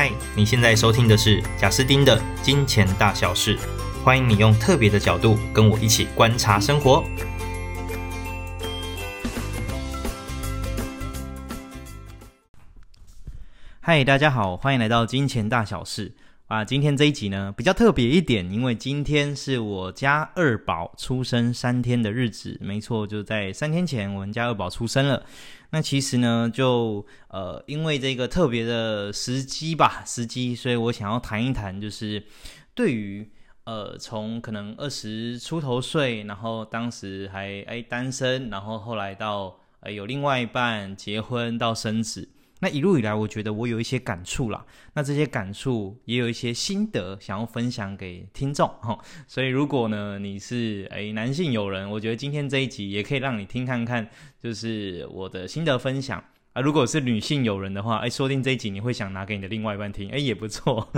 嗨，你现在收听的是贾斯汀的金钱大小事，欢迎你用特别的角度跟我一起观察生活。嗨，大家好，欢迎来到金钱大小事。今天这一集呢比较特别一点，因为今天是我家二宝出生3天的日子，没错，就在3天前我们家二宝出生了。那其实呢就因为这个特别的时机，所以我想要谈一谈，就是对于从可能20出头岁，然后当时还单身，然后后来到有另外一半，结婚到生子。那一路以来我觉得我有一些感触啦，那这些感触也有一些心得想要分享给听众齁。所以如果呢你是男性友人，我觉得今天这一集也可以让你听看看，就是我的心得分享。如果是女性友人的话，说不定这一集你会想拿给你的另外一半听，也不错。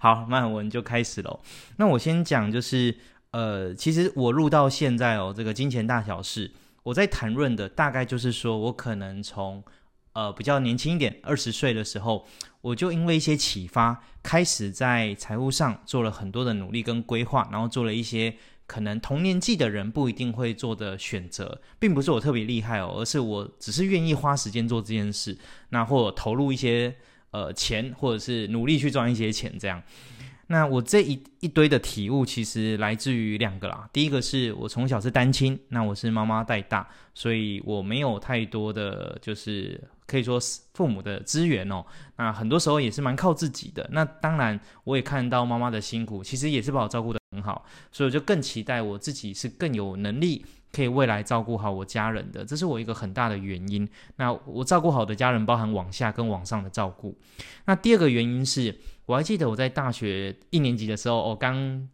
好，那我们就开始咯。那我先讲就是其实我录到现在这个金钱大小事，我在谈论的大概就是说我可能从比较年轻一点，20岁的时候，我就因为一些启发，开始在财务上做了很多的努力跟规划，然后做了一些可能同年纪的人不一定会做的选择，并不是我特别厉害而是我只是愿意花时间做这件事，那或者投入一些钱，或者是努力去赚一些钱这样。那我这一堆的体悟其实来自于2个啦。第一个是我从小是单亲，那我是妈妈带大，所以我没有太多的就是可以说父母的资源那很多时候也是蛮靠自己的。那当然我也看到妈妈的辛苦，其实也是把我照顾得很好，所以我就更期待我自己是更有能力可以未来照顾好我家人的，这是我一个很大的原因。那我照顾好的家人包含往下跟往上的照顾。那第2个原因是我还记得我在大学1年级的时候，刚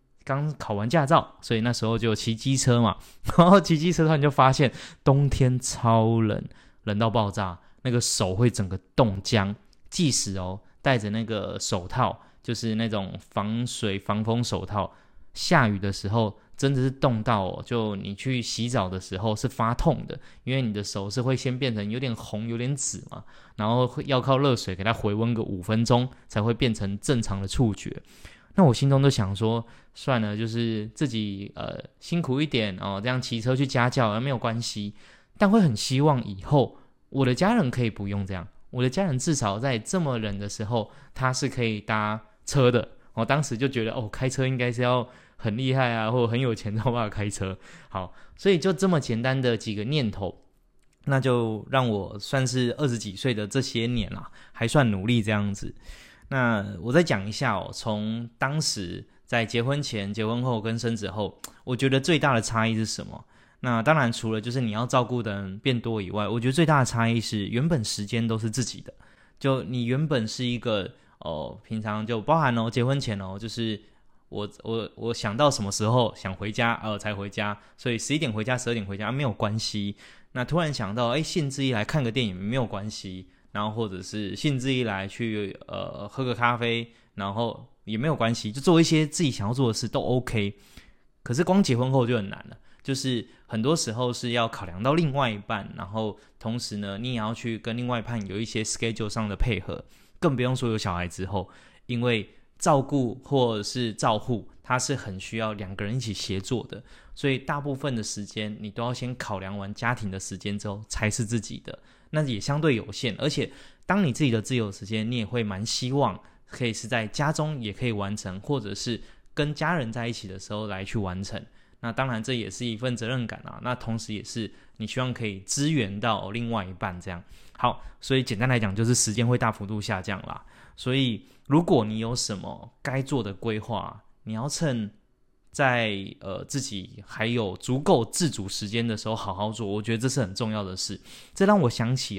考完驾照，所以那时候就骑机车嘛，然后骑机车突然就发现冬天超冷，冷到爆炸，那个手会整个冻僵，即使戴着那个手套，就是那种防水防风手套，下雨的时候真的是冻到就你去洗澡的时候是发痛的，因为你的手是会先变成有点红有点紫嘛，然后要靠热水给它回温个5分钟才会变成正常的触觉。那我心中就想说算了，就是自己辛苦一点这样骑车去家教没有关系，但会很希望以后我的家人可以不用这样，我的家人至少在这么冷的时候他是可以搭车的。我当时就觉得开车应该是要很厉害或者很有钱才有办法开车。好，所以就这么简单的几个念头，那就让我算是20几岁的这些年啦还算努力这样子。那我再讲一下从当时在结婚前、结婚后跟生子后，我觉得最大的差异是什么。那当然除了就是你要照顾的人变多以外，我觉得最大的差异是原本时间都是自己的，就你原本是一个平常就包含结婚前就是我想到什么时候想回家才回家，所以11点回家12点回家没有关系。那突然想到兴致一来看个电影没有关系，然后或者是兴致一来去喝个咖啡，然后也没有关系，就做一些自己想要做的事都 OK。 可是光结婚后就很难了，就是很多时候是要考量到另外一半，然后同时呢你也要去跟另外一半有一些 schedule 上的配合，更不用说有小孩之后，因为照顾或者是照护它是很需要2个人一起协作的，所以大部分的时间你都要先考量完家庭的时间之后才是自己的，那也相对有限。而且当你自己的自由时间，你也会蛮希望可以是在家中也可以完成，或者是跟家人在一起的时候来去完成。那当然这也是一份责任感那同时也是你希望可以支援到另外一半这样。好，所以简单来讲就是时间会大幅度下降啦。所以如果你有什么该做的规划，你要趁在自己还有足够自主时间的时候好好做，我觉得这是很重要的事。这让我想起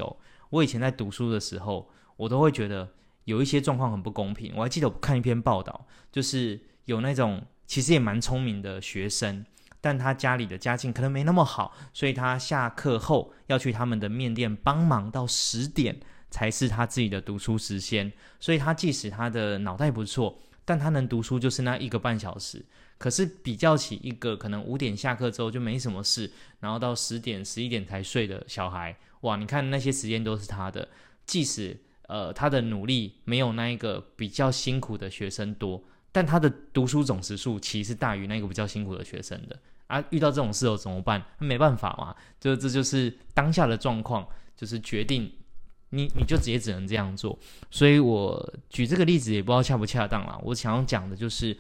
我以前在读书的时候，我都会觉得有一些状况很不公平。我还记得我看一篇报道，就是有那种其实也蛮聪明的学生，但他家里的家境可能没那么好，所以他下课后要去他们的面店帮忙到10点才是他自己的读书时间，所以他即使他的脑袋不错，但他能读书就是那1个半小时。可是比较起一个可能5点下课之后就没什么事，然后到10点11点才睡的小孩，哇，你看那些时间都是他的，即使他的努力没有那一个比较辛苦的学生多，但他的读书总时数其实是大于那个比较辛苦的学生的啊。遇到这种事怎么办？没办法嘛，就这就是当下的状况，就是决定你就直接只能这样做。所以我举这个例子也不知道恰不恰当啦，我想要讲的就是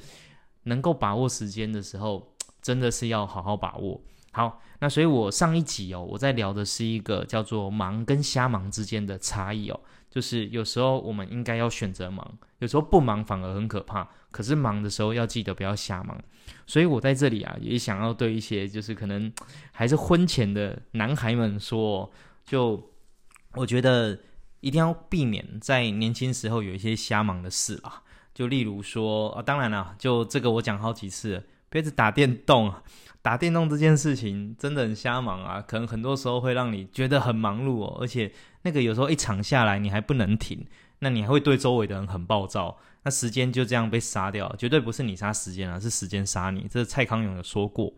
能够把握时间的时候真的是要好好把握。好，那所以我上一集我在聊的是一个叫做忙跟瞎忙之间的差异就是有时候我们应该要选择忙，有时候不忙反而很可怕，可是忙的时候要记得不要瞎忙。所以我在这里也想要对一些就是可能还是婚前的男孩们说就我觉得一定要避免在年轻时候有一些瞎忙的事啦。就例如说当然啦，就这个我讲好几次了，别只打电动打电动这件事情真的很瞎忙可能很多时候会让你觉得很忙碌而且那个有时候一场下来你还不能停，那你还会对周围的人很暴躁，那时间就这样被杀掉了，绝对不是你杀时间是时间杀你，这是蔡康永有说过。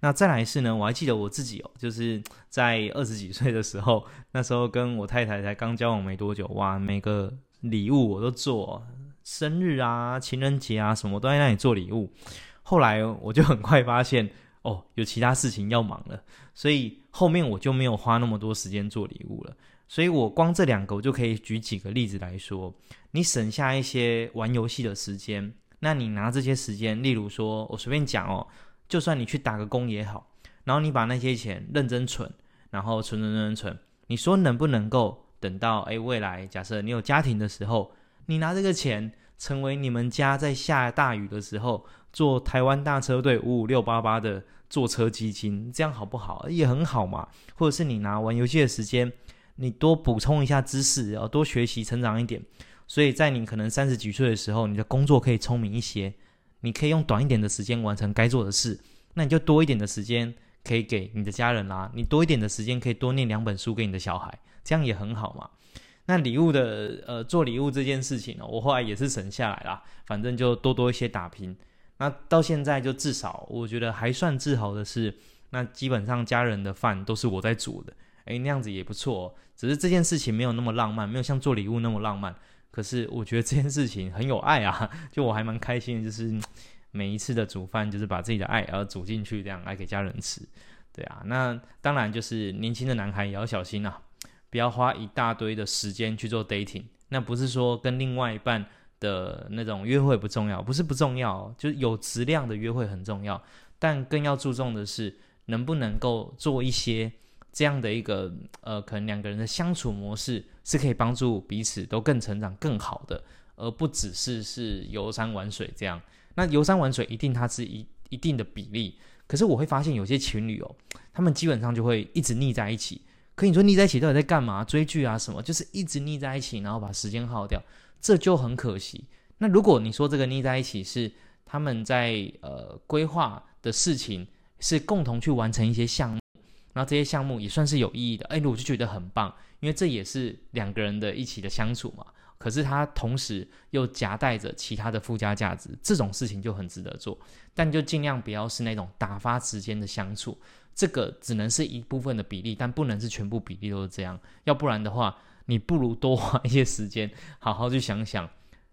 那再来是呢，我还记得我自己就是在20几岁的时候，那时候跟我太太才刚交往没多久，哇，每个礼物我都做生日情人节什么都在那里做礼物。后来我就很快发现有其他事情要忙了，所以后面我就没有花那么多时间做礼物了。所以我光这两个我就可以举几个例子来说，你省下一些玩游戏的时间，那你拿这些时间，例如说我随便讲就算你去打个工也好，然后你把那些钱认真存，然后存，你说能不能够等到未来假设你有家庭的时候，你拿这个钱成为你们家在下大雨的时候做台湾大车队55688的坐车基金，这样好不好？也很好嘛。或者是你拿玩游戏的时间，你多补充一下知识多学习成长一点，所以在你可能30几岁的时候，你的工作可以聪明一些，你可以用短一点的时间完成该做的事，那你就多一点的时间可以给你的家人你多一点的时间可以多念2本书给你的小孩，这样也很好嘛。那礼物的做礼物这件事情我后来也是省下来啦，反正就多一些打拼。那到现在就至少我觉得还算自豪的是，那基本上家人的饭都是我在煮的，那样子也不错只是这件事情没有那么浪漫，没有像做礼物那么浪漫，可是我觉得这件事情很有爱就我还蛮开心的，就是每一次的煮饭就是把自己的爱煮进去，这样来给家人吃。对那当然就是年轻的男孩也要小心不要花一大堆的时间去做 dating。 那不是说跟另外一半的那种约会不重要，不是不重要，就是有质量的约会很重要，但更要注重的是能不能够做一些这样的一个可能两个人的相处模式是可以帮助彼此都更成长更好的，而不只是游山玩水这样。那游山玩水一定它是一定的比例，可是我会发现有些情侣他们基本上就会一直腻在一起，可你说腻在一起到底在干嘛？追剧什么，就是一直腻在一起，然后把时间耗掉，这就很可惜。那如果你说这个腻在一起是他们在规划的事情是共同去完成一些项目，然后这些项目也算是有意义的，我就觉得很棒，因为这也是两个人的一起的相处嘛。可是它同时又夹带着其他的附加价值，这种事情就很值得做，但就尽量不要是那种打发时间的相处，这个只能是一部分的比例，但不能是全部比例都是这样。要不然的话，你不如多花一些时间好好去想想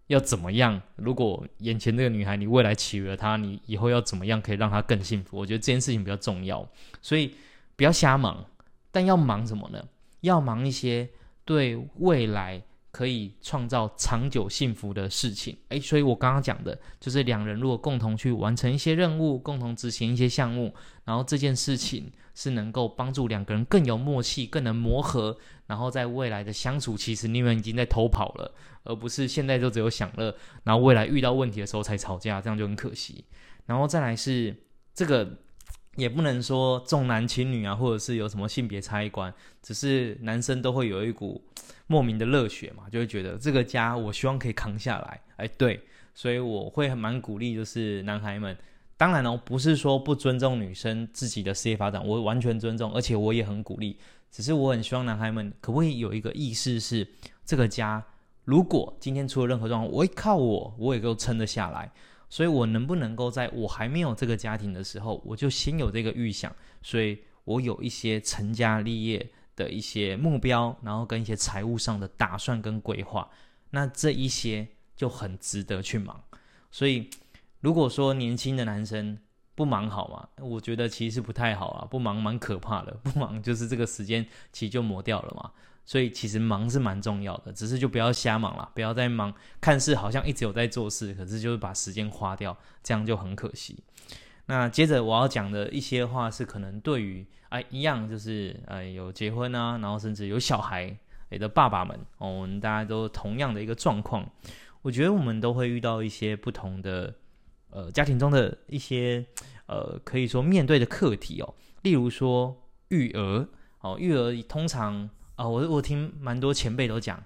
要怎么样，如果眼前这个女孩你未来娶了她，你以后要怎么样可以让她更幸福，我觉得这件事情比较重要。所以不要瞎忙，但要忙什么呢？要忙一些对未来可以创造长久幸福的事情。所以我刚刚讲的就是两人如果共同去完成一些任务，共同执行一些项目，然后这件事情是能够帮助两个人更有默契，更能磨合，然后在未来的相处其实你们已经在偷跑了，而不是现在就只有享乐，然后未来遇到问题的时候才吵架，这样就很可惜。然后再来是这个也不能说重男轻女或者是有什么性别差异观，只是男生都会有一股莫名的热血嘛，就会觉得这个家我希望可以扛下来。对，所以我会蛮鼓励就是男孩们，当然不是说不尊重女生自己的事业发展，我完全尊重，而且我也很鼓励，只是我很希望男孩们可不可以有一个意识是，这个家如果今天出了任何状况，我靠我也够撑得下来，所以我能不能够在我还没有这个家庭的时候，我就先有这个预想，所以我有一些成家立业的一些目标，然后跟一些财务上的打算跟规划，那这一些就很值得去忙。所以如果说年轻的男生不忙好嘛，我觉得其实不太好啊，不忙蛮可怕的，不忙就是这个时间其实就磨掉了嘛。所以其实忙是蛮重要的，只是就不要瞎忙啦，不要再忙，看似好像一直有在做事，可是就是把时间花掉，这样就很可惜。那接着我要讲的一些话是可能对于一样就是有结婚啊，然后甚至有小孩的爸爸们哦，我们大家都同样的一个状况。我觉得我们都会遇到一些不同的家庭中的一些可以说面对的课题哦，例如说育儿哦，育儿通常我听蛮多前辈都讲，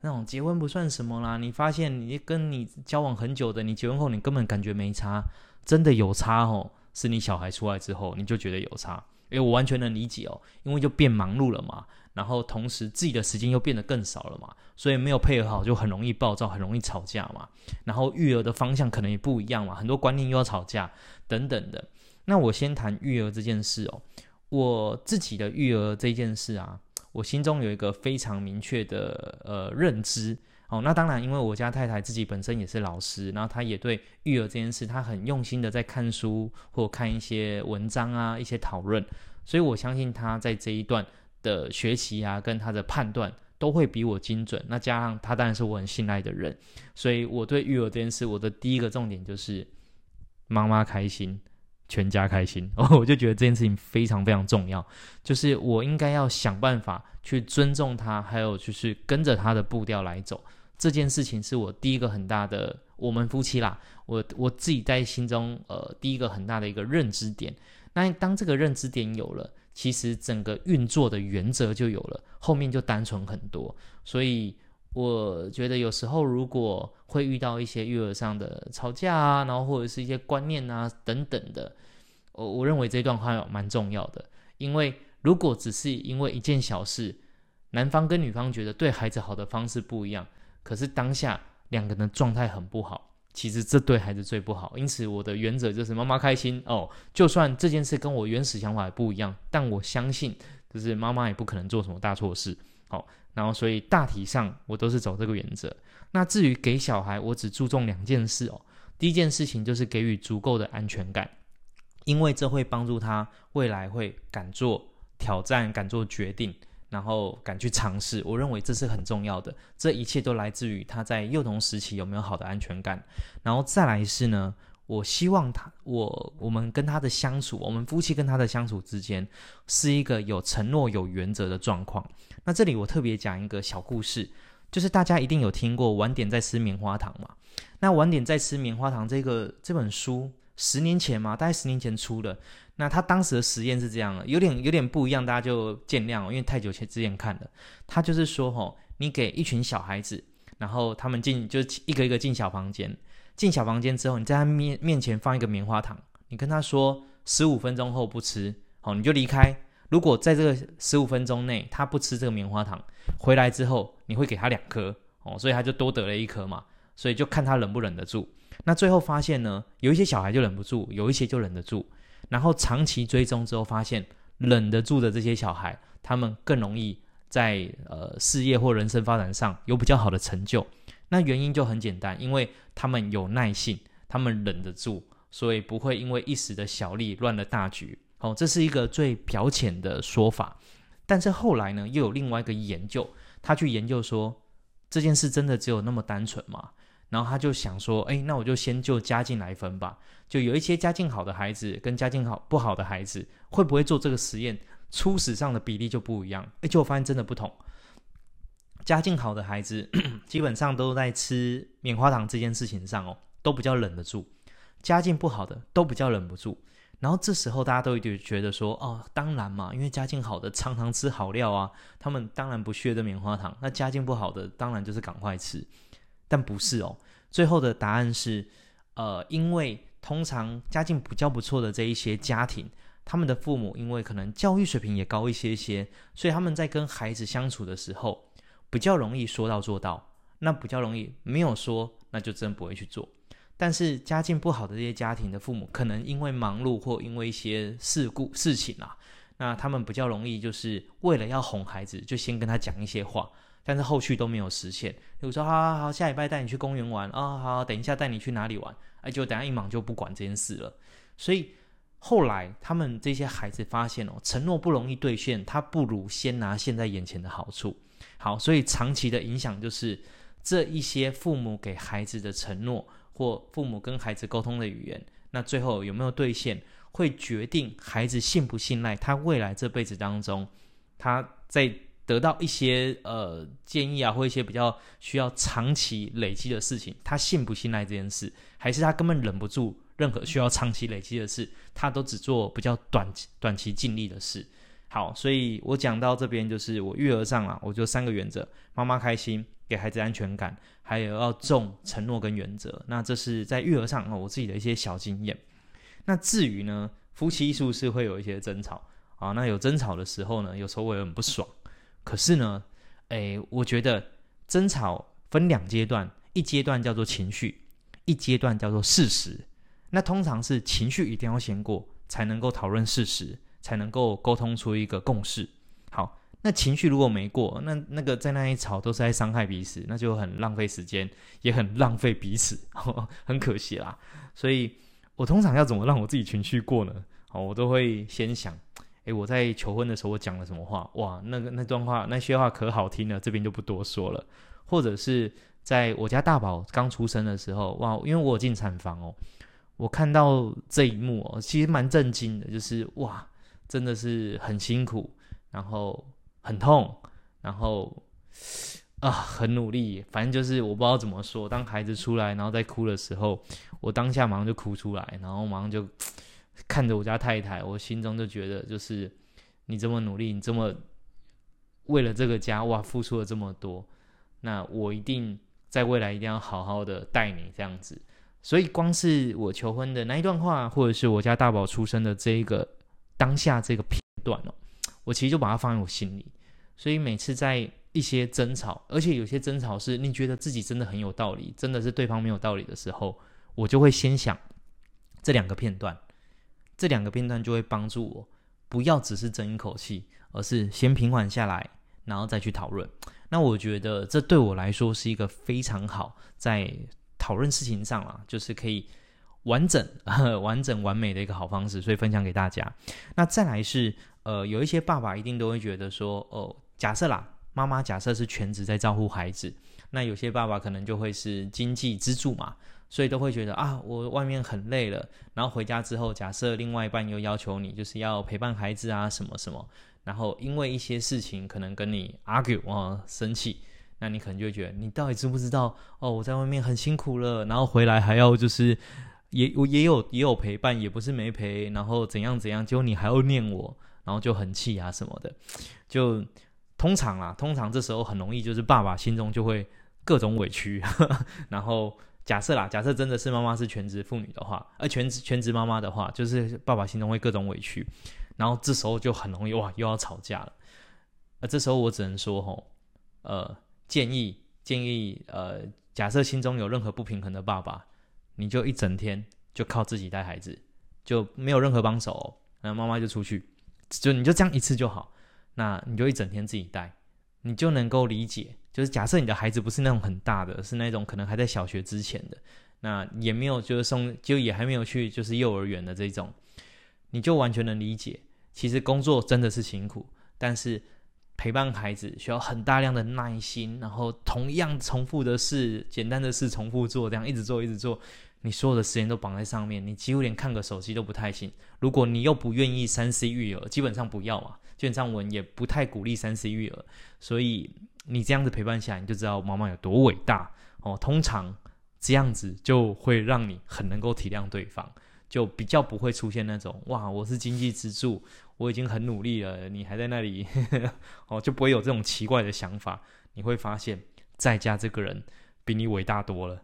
那种结婚不算什么啦，你发现你跟你交往很久的，你结婚后你根本感觉没差，真的有差哦，是你小孩出来之后你就觉得有差。因为我完全能理解哦，因为就变忙碌了嘛，然后同时自己的时间又变得更少了嘛，所以没有配合好就很容易暴躁，很容易吵架嘛，然后育儿的方向可能也不一样嘛，很多观念又要吵架等等的。那我先谈育儿这件事哦，我自己的育儿这件事啊，我心中有一个非常明确的认知哦。那当然因为我家太太自己本身也是老师，然后她也对育儿这件事她很用心的在看书或看一些文章啊，一些讨论，所以我相信她在这一段的学习啊跟她的判断都会比我精准。那加上她当然是我很信赖的人，所以我对育儿这件事我的第一个重点就是妈妈开心全家开心我就觉得这件事情非常非常重要，就是我应该要想办法去尊重他，还有就是跟着他的步调来走。这件事情是我第一个很大的，我们夫妻啦，我自己在心中第一个很大的一个认知点。那当这个认知点有了，其实整个运作的原则就有了，后面就单纯很多。所以我觉得有时候如果会遇到一些育儿上的吵架啊，然后或者是一些观念啊等等的，我认为这段话蛮重要的。因为如果只是因为一件小事，男方跟女方觉得对孩子好的方式不一样，可是当下两个人的状态很不好，其实这对孩子最不好。因此我的原则就是妈妈开心哦，就算这件事跟我原始想法也不一样，但我相信就是妈妈也不可能做什么大错事。好，然后所以大体上我都是走这个原则。那至于给小孩，我只注重两件事哦。第一件事情就是给予足够的安全感，因为这会帮助他未来会敢做挑战，敢做决定，然后敢去尝试。我认为这是很重要的，这一切都来自于他在幼童时期有没有好的安全感。然后再来是呢，我希望我们跟他的相处，我们夫妻跟他的相处之间是一个有承诺有原则的状况。那这里我特别讲一个小故事，就是大家一定有听过晚点再吃棉花糖嘛。那晚点再吃棉花糖这本书10年前嘛，大概10年前出的。那他当时的实验是这样的，有点不一样，大家就见谅哦，因为太久之前看了。他就是说你给一群小孩子，然后他们就一个一个进小房间，进小房间之后，你在他面前放一个棉花糖，你跟他说15分钟后不吃，好，你就离开。如果在这个15分钟内他不吃这个棉花糖，回来之后你会给他2颗哦，所以他就多得了1颗嘛，所以就看他忍不忍得住。那最后发现呢，有一些小孩就忍不住，有一些就忍得住，然后长期追踪之后发现，忍得住的这些小孩，他们更容易在事业或人生发展上有比较好的成就。那原因就很简单，因为他们有耐性，他们忍得住，所以不会因为一时的小利乱了大局。好，这是一个最表浅的说法。但是后来呢，又有另外一个研究，他去研究说这件事真的只有那么单纯吗？然后他就想说，那我就先就家境来分吧，就有一些家境好的孩子跟家境不好的孩子会不会做这个实验，初始上的比例就不一样。结果发现真的不同。家境好的孩子基本上都在吃棉花糖这件事情上都比较忍得住，家境不好的都比较忍不住。然后这时候大家都觉得说当然嘛，因为家境好的常常吃好料啊，他们当然不屑这棉花糖，那家境不好的当然就是赶快吃。但不是最后的答案是因为通常家境比较不错的这一些家庭，他们的父母因为可能教育水平也高一些，所以他们在跟孩子相处的时候比较容易说到做到，那比较容易没有说那就真不会去做。但是家境不好的这些家庭的父母可能因为忙碌或因为一些事情那他们比较容易就是为了要哄孩子，就先跟他讲一些话，但是后续都没有实现。比如说好，下礼拜带你去公园玩啊，好，等一下带你去哪里玩，就等一下一忙就不管这件事了。所以后来他们这些孩子发现承诺不容易兑现，他不如先拿现在眼前的好处。好，所以长期的影响就是这一些父母给孩子的承诺，或父母跟孩子沟通的语言，那最后有没有兑现，会决定孩子信不信赖他未来这辈子当中，他在得到一些建议啊，或一些比较需要长期累积的事情，他信不信赖这件事，还是他根本忍不住任何需要长期累积的事，他都只做比较短期尽力的事。好，所以我讲到这边就是我育儿上我就三个原则：妈妈开心，给孩子安全感，还有要重承诺跟原则。那这是在育儿上我自己的一些小经验。那至于呢，夫妻是不是会有一些争吵啊？那有争吵的时候呢，有时候我也很不爽。可是呢，我觉得争吵分两阶段，一阶段叫做情绪，一阶段叫做事实。那通常是情绪一定要先过，才能够讨论事实，才能够沟通出一个共识。好，那情绪如果没过，那个在那里吵都是在伤害彼此，那就很浪费时间，也很浪费彼此，很可惜啦。所以我通常要怎么让我自己情绪过呢？好，我都会先想，我在求婚的时候我讲了什么话，哇，那些话可好听了，这边就不多说了。或者是在我家大宝刚出生的时候，哇，因为我有进产房我看到这一幕其实蛮震惊的，就是哇，真的是很辛苦，然后很痛，然后很努力，反正就是我不知道怎么说。当孩子出来然后在哭的时候，我当下马上就哭出来，然后马上就看着我家太太，我心中就觉得，就是你这么努力，你这么为了这个家付出了这么多，那我一定在未来一定要好好的带你这样子。所以光是我求婚的那一段话，或者是我家大宝出生的这一个当下这个片段我其实就把它放在我心里。所以每次在一些争吵，而且有些争吵是你觉得自己真的很有道理，真的是对方没有道理的时候，我就会先想这两个片段，这两个片段就会帮助我不要只是争一口气，而是先平缓下来，然后再去讨论。那我觉得这对我来说是一个非常好在讨论事情上就是可以完整完美的一个好方式，所以分享给大家。那再来是有一些爸爸一定都会觉得说假设啦，妈妈假设是全职在照顾孩子，那有些爸爸可能就会是经济支柱嘛，所以都会觉得我外面很累了，然后回家之后，假设另外一半又要求你就是要陪伴孩子什么什么，然后因为一些事情可能跟你 argue 生气，那你可能就会觉得你到底知不知道我在外面很辛苦了，然后回来还要就是也有陪伴，也不是没陪，然后怎样怎样，结果你还要念我，然后就很气什么的。就通常这时候很容易就是爸爸心中就会各种委屈然后假设真的是妈妈是全职妇女的话，全职妈妈的话，就是爸爸心中会各种委屈，然后这时候就很容易又要吵架了。这时候我只能说建议假设心中有任何不平衡的爸爸，你就一整天就靠自己带孩子，就没有任何帮手然后妈妈就出去，就你就这样一次就好，那你就一整天自己带，你就能够理解，就是假设你的孩子不是那种很大的，是那种可能还在小学之前的，那也没有就是也还没有去就是幼儿园的这种，你就完全能理解，其实工作真的是辛苦，但是陪伴孩子需要很大量的耐心，然后同样重复的事，简单的事重复做，这样一直做，你所有的时间都绑在上面，你几乎连看个手机都不太行。如果你又不愿意 3C 育儿，基本上不要嘛，基本上我也不太鼓励 3C 育儿，所以你这样子陪伴下来，你就知道妈妈有多伟大通常这样子就会让你很能够体谅对方，就比较不会出现那种我是经济支柱，我已经很努力了，你还在那里就不会有这种奇怪的想法。你会发现在家这个人比你伟大多了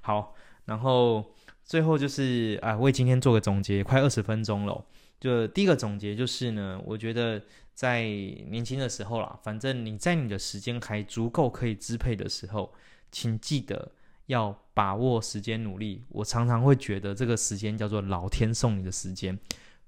好，然后最后就是为今天做个总结，快20分钟了。就第一个总结就是呢，我觉得在年轻的时候啦，反正你在你的时间还足够可以支配的时候，请记得要把握时间努力。我常常会觉得这个时间叫做老天送你的时间，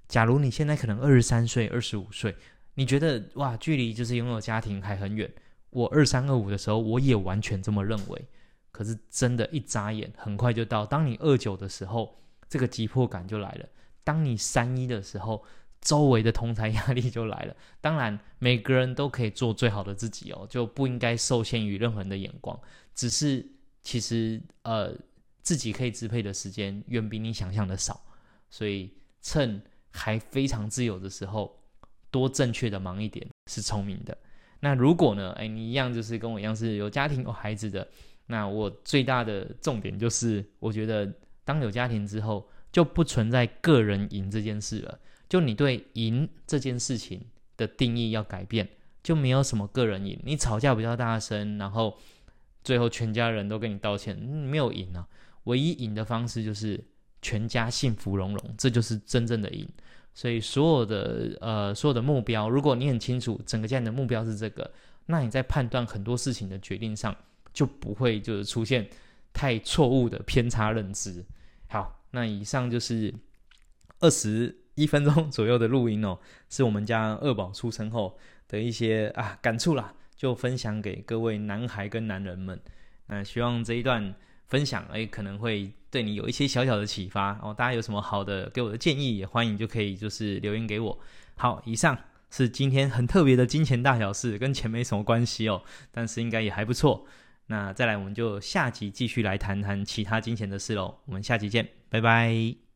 假如你现在可能23岁、25岁，你觉得哇，距离就是拥有家庭还很远。我23、25的时候，我也完全这么认为。可是真的，一眨眼很快就到。当你29的时候，这个急迫感就来了；当你31的时候，周围的同侪压力就来了。当然，每个人都可以做最好的自己哦，就不应该受限于任何人的眼光。只是其实自己可以支配的时间远比你想象的少，所以趁还非常自由的时候，多正确的忙一点是聪明的。那如果呢，你一样就是跟我一样是有家庭有孩子的，那我最大的重点就是，我觉得当有家庭之后，就不存在个人赢这件事了。就你对赢这件事情的定义要改变，就没有什么个人赢。你吵架比较大声，然后最后全家人都跟你道歉，没有赢啊。唯一赢的方式就是全家幸福融融，这就是真正的赢。所以所有的目标，如果你很清楚整个家庭的目标是这个，那你在判断很多事情的决定上就不会就是出现太错误的偏差认知。好，那以上就是21分钟左右的录音哦，是我们家二宝出生后的一些感触啦，就分享给各位男孩跟男人们。那希望这一段分享可能会对你有一些小小的启发哦。大家有什么好的给我的建议，也欢迎就可以就是留言给我。好，以上是今天很特别的金钱大小事，跟钱没什么关系哦，但是应该也还不错。那再来我们就下集继续来谈谈其他金钱的事咯，我们下集见，拜拜。